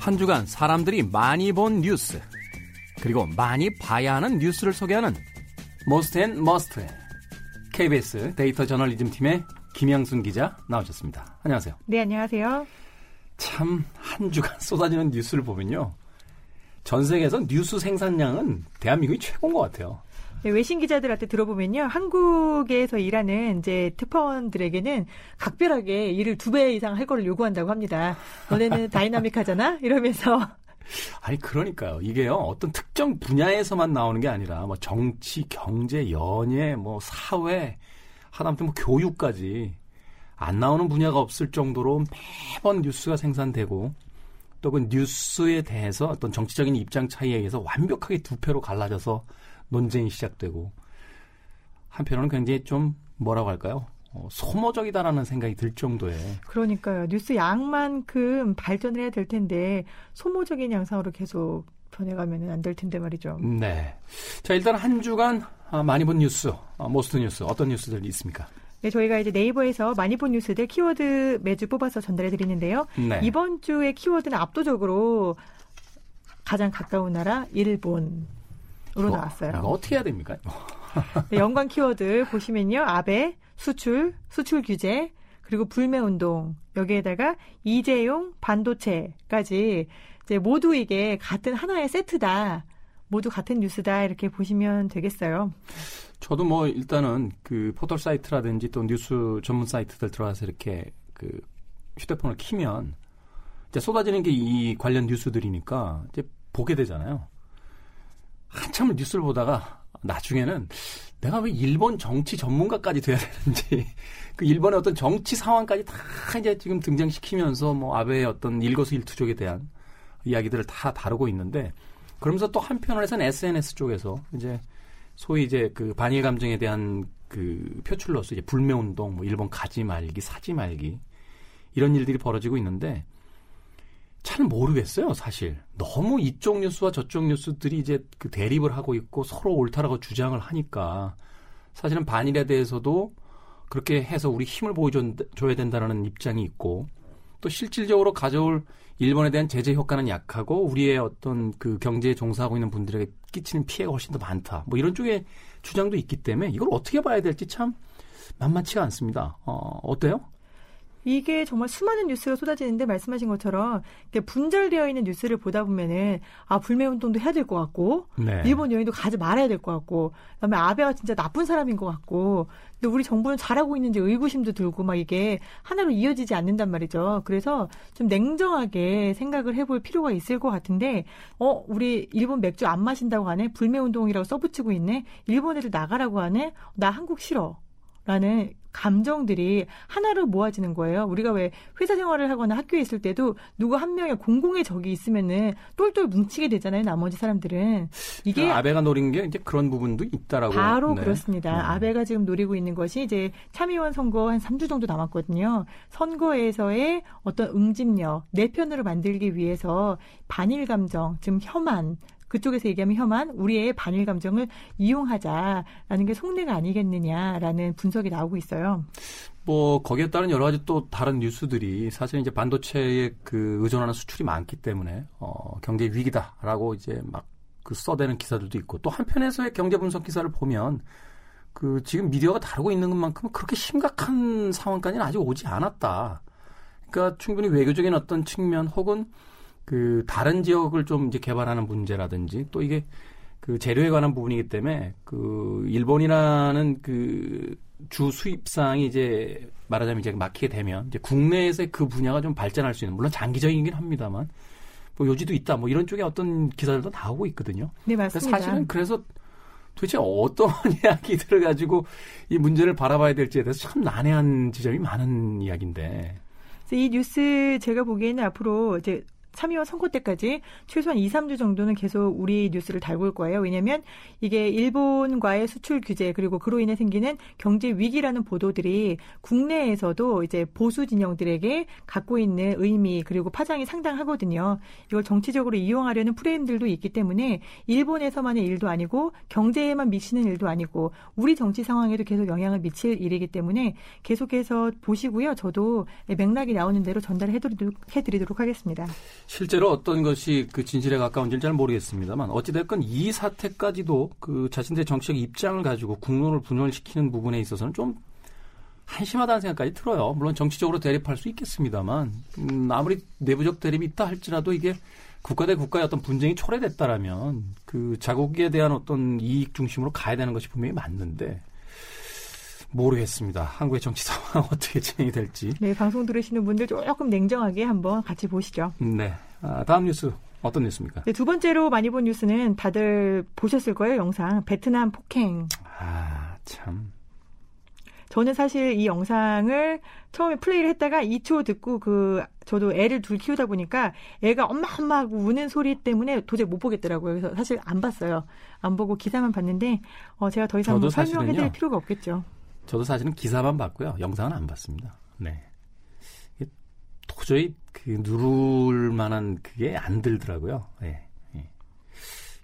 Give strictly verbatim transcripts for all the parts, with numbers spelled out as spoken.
한 주간 사람들이 많이 본 뉴스, 그리고 많이 봐야 하는 뉴스를 소개하는 Most and Must, 케이비에스 데이터 저널리즘 팀의 김양순 기자 나오셨습니다. 안녕하세요. 네, 안녕하세요. 참 한 주간 쏟아지는 뉴스를 보면요, 전 세계에서 뉴스 생산량은 대한민국이 최고인 것 같아요. 네, 외신 기자들한테 들어보면요, 한국에서 일하는 이제 특파원들에게는 각별하게 일을 두 배 이상 할 거를 요구한다고 합니다. 원래는 다이나믹하잖아 이러면서. 아니 그러니까요. 이게요, 어떤 특정 분야에서만 나오는 게 아니라 뭐 정치, 경제, 연예, 뭐 사회, 하다못해 뭐 교육까지 안 나오는 분야가 없을 정도로 매번 뉴스가 생산되고, 또 그 뉴스에 대해서 어떤 정치적인 입장 차이에 의해서 완벽하게 두 패로 갈라져서 논쟁이 시작되고, 한편으로는 굉장히 좀 뭐라고 할까요? 어, 소모적이다라는 생각이 들 정도에. 그러니까요. 뉴스 양만큼 발전을 해야 될 텐데 소모적인 양상으로 계속 변해가면 안 될 텐데 말이죠. 네. 자, 일단 한 주간 많이 본 뉴스, 모스트 뉴스, 어떤 뉴스들이 있습니까? 네, 저희가 이제 네이버에서 많이 본 뉴스들 키워드 매주 뽑아서 전달해 드리는데요. 네. 이번 주의 키워드는 압도적으로 가장 가까운 나라 일본으로 뭐, 나왔어요. 어떻게 해야 됩니까? 네, 연관 키워드 보시면요, 아베, 수출, 수출 규제, 그리고 불매운동, 여기에다가 이재용, 반도체까지 이제 모두 이게 같은 하나의 세트다, 모두 같은 뉴스다, 이렇게 보시면 되겠어요. 저도 뭐 일단은 그 포털 사이트라든지 또 뉴스 전문 사이트들 들어가서 이렇게 그 휴대폰을 키면 이제 쏟아지는 게 이 관련 뉴스들이니까 이제 보게 되잖아요. 한참을 뉴스를 보다가 나중에는 내가 왜 일본 정치 전문가까지 돼야 되는지, 그 일본의 어떤 정치 상황까지 다 이제 지금 등장시키면서 뭐 아베의 어떤 일거수일투족에 대한 이야기들을 다 다루고 있는데, 그러면서 또 한편으로는 에스엔에스 쪽에서 이제 소위 이제 그 반일 감정에 대한 그 표출로서 이제 불매운동, 뭐 일본 가지 말기, 사지 말기, 이런 일들이 벌어지고 있는데, 잘 모르겠어요, 사실. 너무 이쪽 뉴스와 저쪽 뉴스들이 이제 그 대립을 하고 있고 서로 옳다라고 주장을 하니까, 사실은 반일에 대해서도 그렇게 해서 우리 힘을 보여줘야 된다는 입장이 있고, 또 실질적으로 가져올 일본에 대한 제재 효과는 약하고 우리의 어떤 그 경제에 종사하고 있는 분들에게 끼치는 피해가 훨씬 더 많다, 뭐 이런 쪽의 주장도 있기 때문에 이걸 어떻게 봐야 될지 참 만만치가 않습니다. 어, 어때요? 이게 정말 수많은 뉴스가 쏟아지는데, 말씀하신 것처럼 분절되어 있는 뉴스를 보다 보면은 아, 불매운동도 해야 될 것 같고, 네, 일본 여행도 가지 말아야 될 것 같고, 그다음에 아베가 진짜 나쁜 사람인 것 같고, 근데 우리 정부는 잘하고 있는지 의구심도 들고, 막 이게 하나로 이어지지 않는단 말이죠. 그래서 좀 냉정하게 생각을 해볼 필요가 있을 것 같은데, 어, 우리 일본 맥주 안 마신다고 하네, 불매운동이라고 써붙이고 있네, 일본 애들 나가라고 하네, 나 한국 싫어, 라는 감정들이 하나로 모아지는 거예요. 우리가 왜 회사 생활을 하거나 학교에 있을 때도 누구 한 명의 공공의 적이 있으면은 똘똘 뭉치게 되잖아요, 나머지 사람들은. 이게 아베가 노린 게 이제 그런 부분도 있다라고. 바로 네. 그렇습니다. 네. 아베가 지금 노리고 있는 것이 이제 참의원 선거 한 삼 주 정도 남았거든요. 선거에서의 어떤 응집력, 내 편으로 만들기 위해서 반일 감정, 지금 혐한, 그쪽에서 얘기하면 혐한, 우리의 반일 감정을 이용하자라는 게 속내가 아니겠느냐라는 분석이 나오고 있어요. 뭐 거기에 따른 여러 가지 또 다른 뉴스들이, 사실 이제 반도체에 그 의존하는 수출이 많기 때문에 어, 경제 위기다라고 이제 막 그 써대는 기사들도 있고, 또 한편에서의 경제 분석 기사를 보면 그 지금 미디어가 다루고 있는 것만큼은 그렇게 심각한 상황까지는 아직 오지 않았다. 그러니까 충분히 외교적인 어떤 측면, 혹은 그 다른 지역을 좀 이제 개발하는 문제라든지, 또 이게 그 재료에 관한 부분이기 때문에 그 일본이라는 그 주 수입상이 이제 말하자면 이제 막히게 되면 이제 국내에서의 그 분야가 좀 발전할 수 있는, 물론 장기적이긴 합니다만 뭐 요지도 있다, 뭐 이런 쪽에 어떤 기사들도 나오고 있거든요. 네, 맞습니다. 사실은 그래서 도대체 어떤 이야기들을 가지고 이 문제를 바라봐야 될지에 대해서 참 난해한 지점이 많은 이야기인데, 이 뉴스 제가 보기에는 앞으로 이제 참의원 선거 때까지 최소한 이, 삼 주 정도는 계속 우리 뉴스를 달고 올 거예요. 왜냐하면 이게 일본과의 수출 규제, 그리고 그로 인해 생기는 경제 위기라는 보도들이 국내에서도 이제 보수 진영들에게 갖고 있는 의미, 그리고 파장이 상당하거든요. 이걸 정치적으로 이용하려는 프레임들도 있기 때문에 일본에서만의 일도 아니고 경제에만 미치는 일도 아니고 우리 정치 상황에도 계속 영향을 미칠 일이기 때문에 계속해서 보시고요. 저도 맥락이 나오는 대로 전달해드리도록 하겠습니다. 실제로 어떤 것이 그 진실에 가까운지는 잘 모르겠습니다만 어찌됐건 이 사태까지도 그 자신들의 정치적 입장을 가지고 국론을 분열시키는 부분에 있어서는 좀 한심하다는 생각까지 들어요. 물론 정치적으로 대립할 수 있겠습니다만 음, 아무리 내부적 대립이 있다 할지라도 이게 국가 대 국가의 어떤 분쟁이 초래됐다라면 그 자국에 대한 어떤 이익 중심으로 가야 되는 것이 분명히 맞는데 모르겠습니다. 한국의 정치 상황 어떻게 진행이 될지. 네, 방송 들으시는 분들 조금 냉정하게 한번 같이 보시죠. 네, 아, 다음 뉴스 어떤 뉴스입니까? 네, 두 번째로 많이 본 뉴스는 다들 보셨을 거예요, 영상. 베트남 폭행. 아, 참. 저는 사실 이 영상을 처음에 플레이를 했다가 이 초 듣고 그 저도 애를 둘 키우다 보니까 애가 엄마 엄마 하고 우는 소리 때문에 도저히 못 보겠더라고요. 그래서 사실 안 봤어요. 안 보고 기사만 봤는데 어, 제가 더 이상 뭐 설명해드릴 필요가 없겠죠. 저도 사실은 기사만 봤고요. 영상은 안 봤습니다. 네. 도저히 그 누를 만한 그게 안 들더라고요. 네. 네.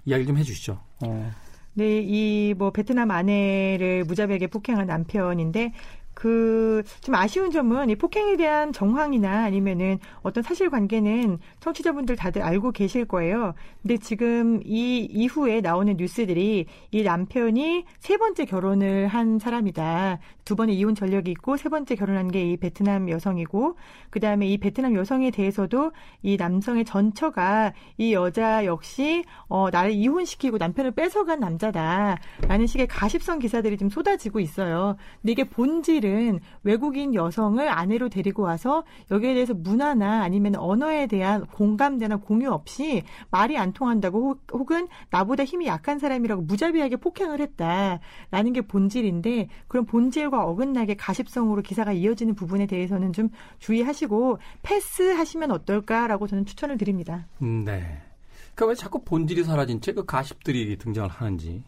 이야기 좀 해주시죠. 어. 네, 이 뭐 베트남 아내를 무자비하게 폭행한 남편인데 그 좀 아쉬운 점은 이 폭행에 대한 정황이나 아니면은 어떤 사실관계는 청취자분들 다들 알고 계실 거예요. 근데 지금 이 이후에 나오는 뉴스들이 이 남편이 세 번째 결혼을 한 사람이다. 두 번의 이혼 전력이 있고 세 번째 결혼한 게 이 베트남 여성이고 그 다음에 이 베트남 여성에 대해서도 이 남성의 전처가 이 여자 역시 어, 나를 이혼시키고 남편을 뺏어간 남자다라는 식의 가십성 기사들이 좀 쏟아지고 있어요. 근데 이게 본질 외국인 여성을 아내로 데리고 와서 여기에 대해서 문화나 아니면 언어에 대한 공감대나 공유 없이 말이 안 통한다고 혹은 나보다 힘이 약한 사람이라고 무자비하게 폭행을 했다라는 게 본질인데 그런 본질과 어긋나게 가십성으로 기사가 이어지는 부분에 대해서는 좀 주의하시고 패스하시면 어떨까라고 저는 추천을 드립니다. 네. 그러니까 왜 자꾸 본질이 사라진 채 그 가십들이 등장을 하는지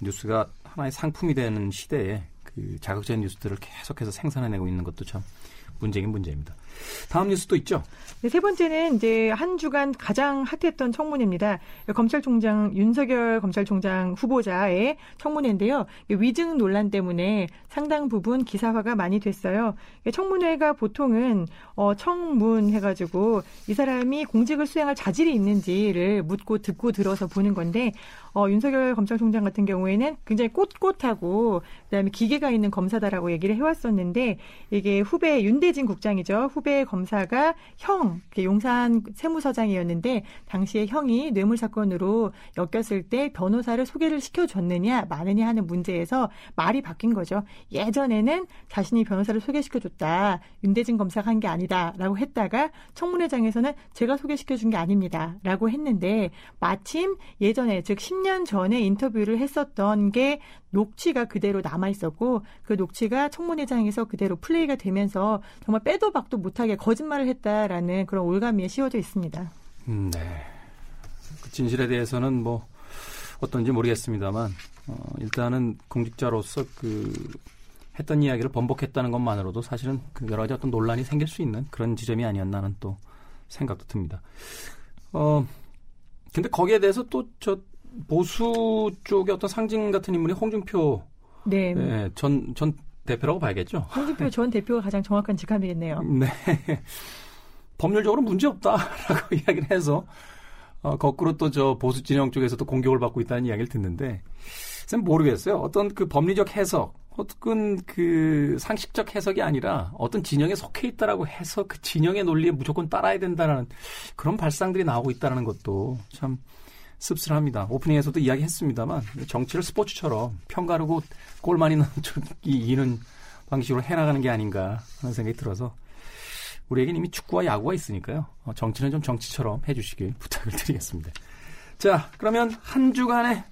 뉴스가 하나의 상품이 되는 시대에 그 자극적인 뉴스들을 계속해서 생산해내고 있는 것도 참 문제긴 문제입니다. 다음 뉴스도 있죠? 네, 세 번째는 이제 한 주간 가장 핫했던 청문회입니다. 검찰총장 윤석열 검찰총장 후보자의 청문회인데요. 위증 논란 때문에 상당 부분 기사화가 많이 됐어요. 청문회가 보통은 어, 청문 해가지고 이 사람이 공직을 수행할 자질이 있는지를 묻고 듣고 들어서 보는 건데 어, 윤석열 검찰총장 같은 경우에는 굉장히 꼿꼿하고 그다음에 기계가 있는 검사다라고 얘기를 해왔었는데 이게 후배 윤대진 국장이죠. 후배 검사가 형, 용산 세무서장이었는데 당시에 형이 뇌물사건으로 엮였을 때 변호사를 소개를 시켜줬느냐 마느냐 하는 문제에서 말이 바뀐 거죠. 예전에는 자신이 변호사를 소개시켜줬다. 윤대진 검사가 한 게 아니다라고 했다가 청문회장에서는 제가 소개시켜준 게 아닙니다라고 했는데 마침 예전에 즉 십 년 전에 인터뷰를 했었던 게 녹취가 그대로 남아있었고 그 녹취가 청문회장에서 그대로 플레이가 되면서 정말 빼도 박도 못하게 거짓말을 했다라는 그런 올가미에 씌워져 있습니다. 음, 네. 그 진실에 대해서는 뭐 어떤지 모르겠습니다만 어, 일단은 공직자로서 그 했던 이야기를 번복했다는 것만으로도 사실은 그 여러 가지 어떤 논란이 생길 수 있는 그런 지점이 아니었나 하는 또 생각도 듭니다. 어, 근데 거기에 대해서 또 저 보수 쪽의 어떤 상징 같은 인물이 홍준표 네. 예, 전, 전 대표라고 봐야겠죠. 홍준표 전 대표가 가장 정확한 직함이겠네요. 네. 법률적으로 문제없다라고 이야기를 해서 어, 거꾸로 또 저 보수 진영 쪽에서도 공격을 받고 있다는 이야기를 듣는데 쌤 모르겠어요. 어떤 그 법리적 해석 혹은 그 상식적 해석이 아니라 어떤 진영에 속해 있다라고 해서 그 진영의 논리에 무조건 따라야 된다는 그런 발상들이 나오고 있다는 것도 참 씁쓸합니다. 오프닝에서도 이야기했습니다만 정치를 스포츠처럼 편가르고 골 많이 넣는 이기는 방식으로 해나가는 게 아닌가 하는 생각이 들어서 우리에게는 이미 축구와 야구가 있으니까요. 정치는 좀 정치처럼 해주시길 부탁을 드리겠습니다. 자, 그러면 한 주간에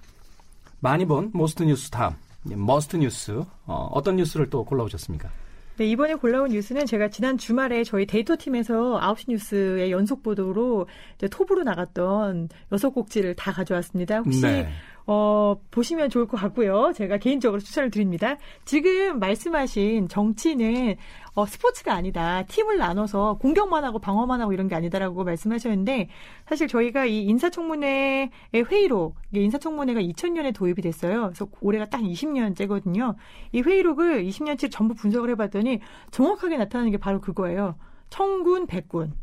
많이 본 머스트 뉴스 다음 머스트 뉴스 어, 어떤 뉴스를 또 골라오셨습니까? 네, 이번에 골라온 뉴스는 제가 지난 주말에 저희 데이터팀에서 아홉 시 뉴스의 연속 보도로 이제 톱으로 나갔던 여섯 곡지를 다 가져왔습니다. 혹시 네. 어, 보시면 좋을 것 같고요. 제가 개인적으로 추천을 드립니다. 지금 말씀하신 정치는 어, 스포츠가 아니다. 팀을 나눠서 공격만 하고 방어만 하고 이런 게 아니다라고 말씀하셨는데 사실 저희가 이 인사청문회의 회의록, 인사청문회가 이천 년에 도입이 됐어요. 그래서 올해가 딱 이십 년째거든요. 이 회의록을 이십 년치 전부 분석을 해봤더니 정확하게 나타나는 게 바로 그거예요. 청군, 백군.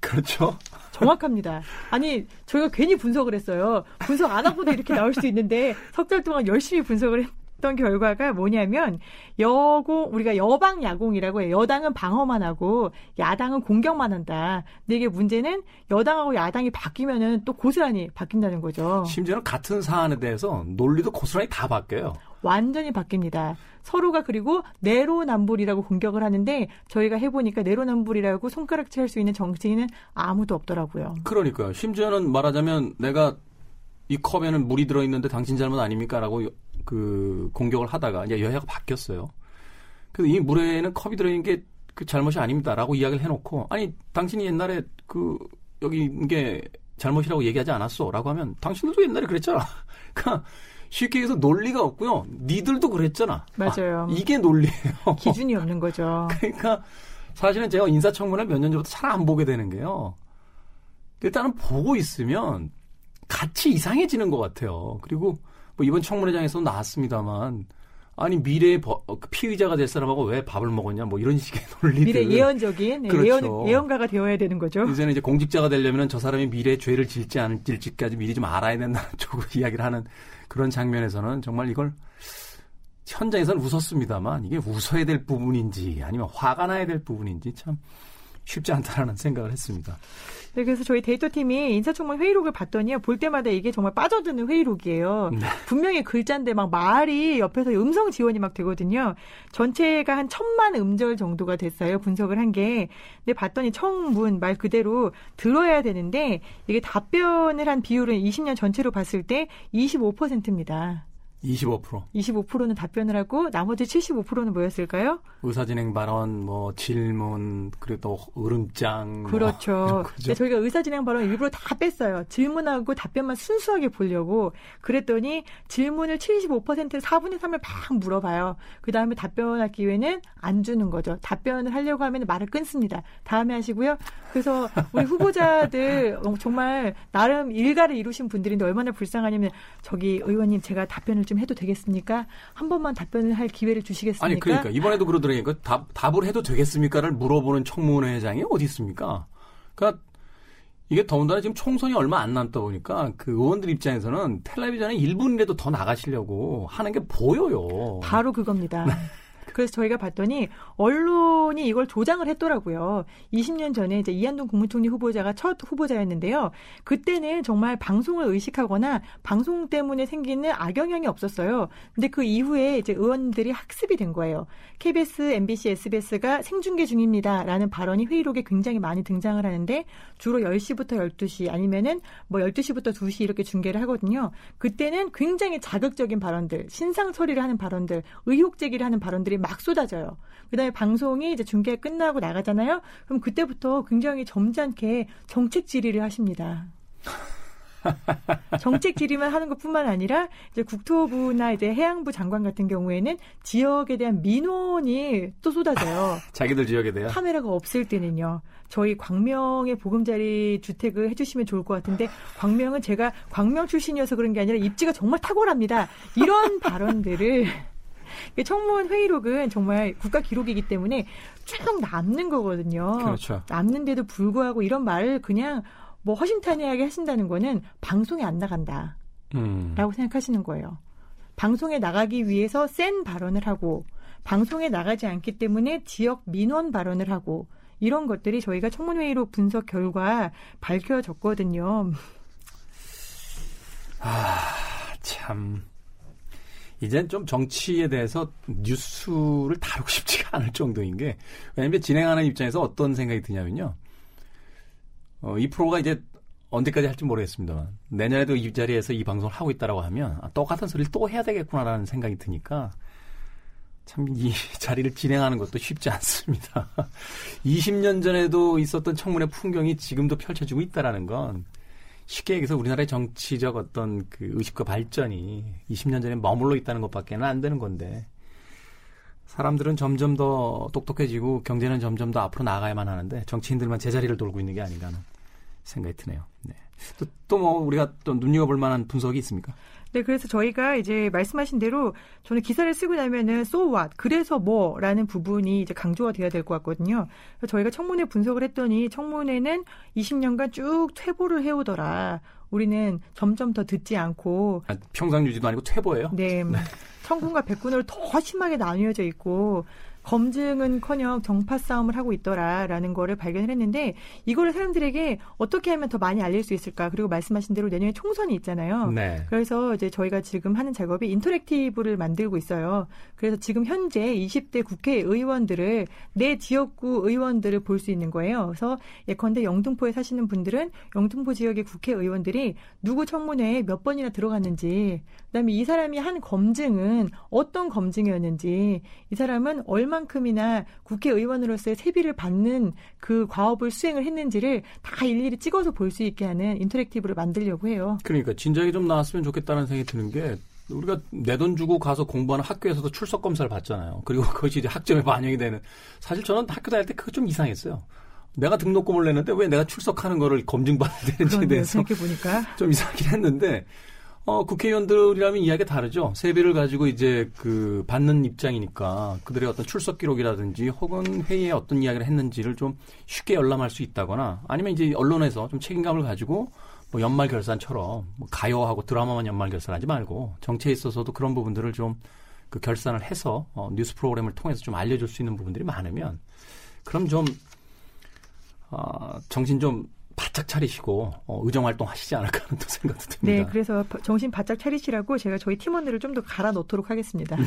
그렇죠. 정확합니다. 아니 저희가 괜히 분석을 했어요. 분석 안 하고도 이렇게 나올 수 있는데 석 달 동안 열심히 분석을 했던 결과가 뭐냐면 여공 우리가 여방 야공이라고 해요. 여당은 방어만 하고 야당은 공격만 한다. 근데 이게 문제는 여당하고 야당이 바뀌면은 또 고스란히 바뀐다는 거죠. 심지어는 같은 사안에 대해서 논리도 고스란히 다 바뀌어요. 완전히 바뀝니다. 서로가 그리고 내로남불이라고 공격을 하는데 저희가 해보니까 내로남불이라고 손가락질 할 수 있는 정치인은 아무도 없더라고요. 그러니까요. 심지어는 말하자면 내가 이 컵에는 물이 들어있는데 당신 잘못 아닙니까? 라고 그 공격을 하다가 이제 여야가 바뀌었어요. 그래서 이 물에는 컵이 들어있는 게 그 잘못이 아닙니다. 라고 이야기를 해놓고 아니 당신이 옛날에 그 여기 이게 잘못이라고 얘기하지 않았어. 라고 하면 당신들도 옛날에 그랬잖아. 그러니까 쉽게 얘기해서 논리가 없고요. 니들도 그랬잖아. 맞아요. 아, 이게 논리예요. 기준이 없는 거죠. 그러니까 사실은 제가 인사청문회 몇 년 전부터 잘 안 보게 되는 게요. 일단은 보고 있으면 같이 이상해지는 것 같아요. 그리고 뭐 이번 청문회장에서 나왔습니다만 아니 미래의 피의자가 될 사람하고 왜 밥을 먹었냐 뭐 이런 식의 논리들. 미래 예언적인. 그렇죠. 예언, 예언가가 되어야 되는 거죠. 이제는 이제 공직자가 되려면 저 사람이 미래의 죄를 질지 않을지까지 미리 좀 알아야 된다는 쪽으로 이야기를 하는 그런 장면에서는 정말 이걸 현장에서는 웃었습니다만 이게 웃어야 될 부분인지 아니면 화가 나야 될 부분인지 참 쉽지 않다라는 생각을 했습니다. 네, 그래서 저희 데이터팀이 인사청문 회의록을 봤더니요. 볼 때마다 이게 정말 빠져드는 회의록이에요. 네. 분명히 글자인데 막 말이 옆에서 음성 지원이 막 되거든요. 전체가 한 천만 음절 정도가 됐어요. 분석을 한 게. 근데 봤더니 청문 말 그대로 들어야 되는데 이게 답변을 한 비율은 이십 년 전체로 봤을 때 이십오 퍼센트입니다. 이십오 퍼센트. 이십오 퍼센트는 답변을 하고 나머지 칠십오 퍼센트는 뭐였을까요? 의사진행 발언, 뭐 질문, 그리고 또 으름장. 그렇죠. 뭐 근데 저희가 의사진행 발언 일부러 다 뺐어요. 질문하고 답변만 순수하게 보려고. 그랬더니 질문을 칠십오 퍼센트 사분의 삼을 막 물어봐요. 그다음에 답변할 기회는 안 주는 거죠. 답변을 하려고 하면 말을 끊습니다. 다음에 하시고요. 그래서 우리 후보자들 정말 나름 일가를 이루신 분들인데 얼마나 불쌍하냐면 저기 의원님 제가 답변을 좀 해도 되겠습니까? 한 번만 답변을 할 기회를 주시겠습니까? 아니 그러니까 이번에도 그러더라니까 답, 답을 해도 되겠습니까를 물어보는 청문회장이 어디 있습니까? 그러니까 이게 더군다나 지금 총선이 얼마 안 남다 보니까 그 의원들 입장에서는 텔레비전에 일 분이라도 더 나가시려고 하는 게 보여요. 바로 그겁니다. 그래서 저희가 봤더니 언론이 이걸 조장을 했더라고요. 이십 년 전에 이제 이한동 국무총리 후보자가 첫 후보자였는데요. 그때는 정말 방송을 의식하거나 방송 때문에 생기는 악영향이 없었어요. 근데 그 이후에 이제 의원들이 학습이 된 거예요. 케이비에스, 엠비씨, 에스비에스가 생중계 중입니다라는 발언이 회의록에 굉장히 많이 등장을 하는데 주로 열 시부터 열두 시 아니면은 뭐 열두 시부터 두 시 이렇게 중계를 하거든요. 그때는 굉장히 자극적인 발언들, 신상 처리를 하는 발언들, 의혹 제기를 하는 발언들이 막 쏟아져요. 그다음에 방송이 이제 중계 끝나고 나가잖아요. 그럼 그때부터 굉장히 점잖게 정책 질의를 하십니다. 정책 질의만 하는 것뿐만 아니라 이제 국토부나 이제 해양부 장관 같은 경우에는 지역에 대한 민원이 또 쏟아져요. 자기들 지역에 대한 카메라가 없을 때는요. 저희 광명의 보금자리 주택을 해주시면 좋을 것 같은데 광명은 제가 광명 출신이어서 그런 게 아니라 입지가 정말 탁월합니다. 이런 발언들을. 청문 회의록은 정말 국가 기록이기 때문에 쭉 남는 거거든요. 그렇죠. 남는데도 불구하고 이런 말을 그냥 뭐 허심탄회하게 하신다는 거는 방송에 안 나간다 음. 라고 생각하시는 거예요. 방송에 나가기 위해서 센 발언을 하고 방송에 나가지 않기 때문에 지역 민원 발언을 하고 이런 것들이 저희가 청문회의록 분석 결과 밝혀졌거든요. 아, 참... 이젠 좀 정치에 대해서 뉴스를 다루고 싶지가 않을 정도인 게 왜냐하면 진행하는 입장에서 어떤 생각이 드냐면요. 어, 이 프로가 이제 언제까지 할지 모르겠습니다만 내년에도 이 자리에서 이 방송을 하고 있다라고 하면 아, 똑같은 소리를 또 해야 되겠구나라는 생각이 드니까 참 이 자리를 진행하는 것도 쉽지 않습니다. 이십 년 전에도 있었던 청문회 풍경이 지금도 펼쳐지고 있다라는 건 쉽게 얘기해서 우리나라의 정치적 어떤 그 의식과 발전이 이십 년 전에 머물러 있다는 것밖에는 안 되는 건데 사람들은 점점 더 똑똑해지고 경제는 점점 더 앞으로 나아가야만 하는데 정치인들만 제자리를 돌고 있는 게 아닌가 하는 생각이 드네요. 네. 또, 또 뭐 우리가 또 눈여겨볼 만한 분석이 있습니까? 네, 그래서 저희가 이제 말씀하신 대로 저는 기사를 쓰고 나면은 so what, 그래서 뭐라는 부분이 이제 강조가 돼야 될 것 같거든요. 저희가 청문회 분석을 했더니 청문회는 이십 년간 쭉 퇴보를 해오더라. 우리는 점점 더 듣지 않고. 아, 평상 유지도 아니고 퇴보예요? 네. 청군과 백군으로 더 심하게 나뉘어져 있고 검증은커녕 정파 싸움을 하고 있더라라는 거를 발견을 했는데 이거를 사람들에게 어떻게 하면 더 많이 알릴 수 있을까? 그리고 말씀하신 대로 내년에 총선이 있잖아요. 네. 그래서 이제 저희가 지금 하는 작업이 인터랙티브를 만들고 있어요. 그래서 지금 현재 이십 대 국회의원들을 내 지역구 의원들을 볼 수 있는 거예요. 그래서 예컨대 영등포에 사시는 분들은 영등포 지역의 국회의원들이 누구 청문회에 몇 번이나 들어갔는지, 그다음에 이 사람이 한 검증은 어떤 검증이었는지, 이 사람은 얼마 만큼이나 국회의원으로서의 세비를 받는 그 과업을 수행을 했는지를 다 일일이 찍어서 볼 수 있게 하는 인터랙티브를 만들려고 해요. 그러니까 진작에 좀 나왔으면 좋겠다는 생각이 드는 게 우리가 내 돈 주고 가서 공부하는 학교에서도 출석 검사를 받잖아요. 그리고 그것이 이제 학점에 반영이 되는. 사실 저는 학교 다닐 때 그거 좀 이상했어요. 내가 등록금을 냈는데 왜 내가 출석하는 거를 검증받아야 되는지에 대해서 생각해보니까. 좀 이상하긴 했는데 어, 국회의원들이라면 이야기가 다르죠. 세비를 가지고 이제 그 받는 입장이니까 그들의 어떤 출석 기록이라든지 혹은 회의에 어떤 이야기를 했는지를 좀 쉽게 열람할 수 있다거나 아니면 이제 언론에서 좀 책임감을 가지고 뭐 연말 결산처럼 뭐 가요하고 드라마만 연말 결산하지 말고 정치에 있어서도 그런 부분들을 좀 그 결산을 해서 어, 뉴스 프로그램을 통해서 좀 알려줄 수 있는 부분들이 많으면 그럼 좀 어, 정신 좀 바짝 차리시고 의정활동 하시지 않을까 하는 또 생각도 듭니다. 네. 그래서 정신 바짝 차리시라고 제가 저희 팀원들을 좀 더 갈아 넣도록 하겠습니다.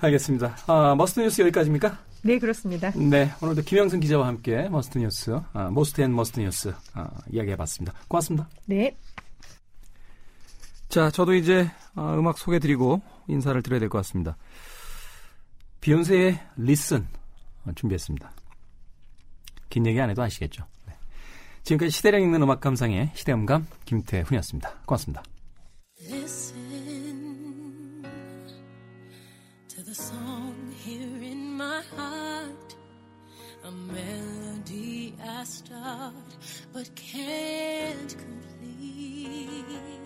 알겠습니다. 아, 머스트 뉴스 여기까지입니까? 네. 그렇습니다. 네. 오늘도 김영승 기자와 함께 머스트 뉴스, 아, 모스트 앤 머스트 뉴스 아, 이야기해봤습니다. 고맙습니다. 네. 자, 저도 이제 아, 음악 소개드리고 인사를 드려야 될 것 같습니다. 비욘세의 리슨 준비했습니다. 긴 얘기 안 해도 아시겠죠. 네. 지금까지 시대를 읽는 음악 감상의 시대음감 김태훈이었습니다. 고맙습니다. Listen to the song here in my heart, a melody I start but can't complete.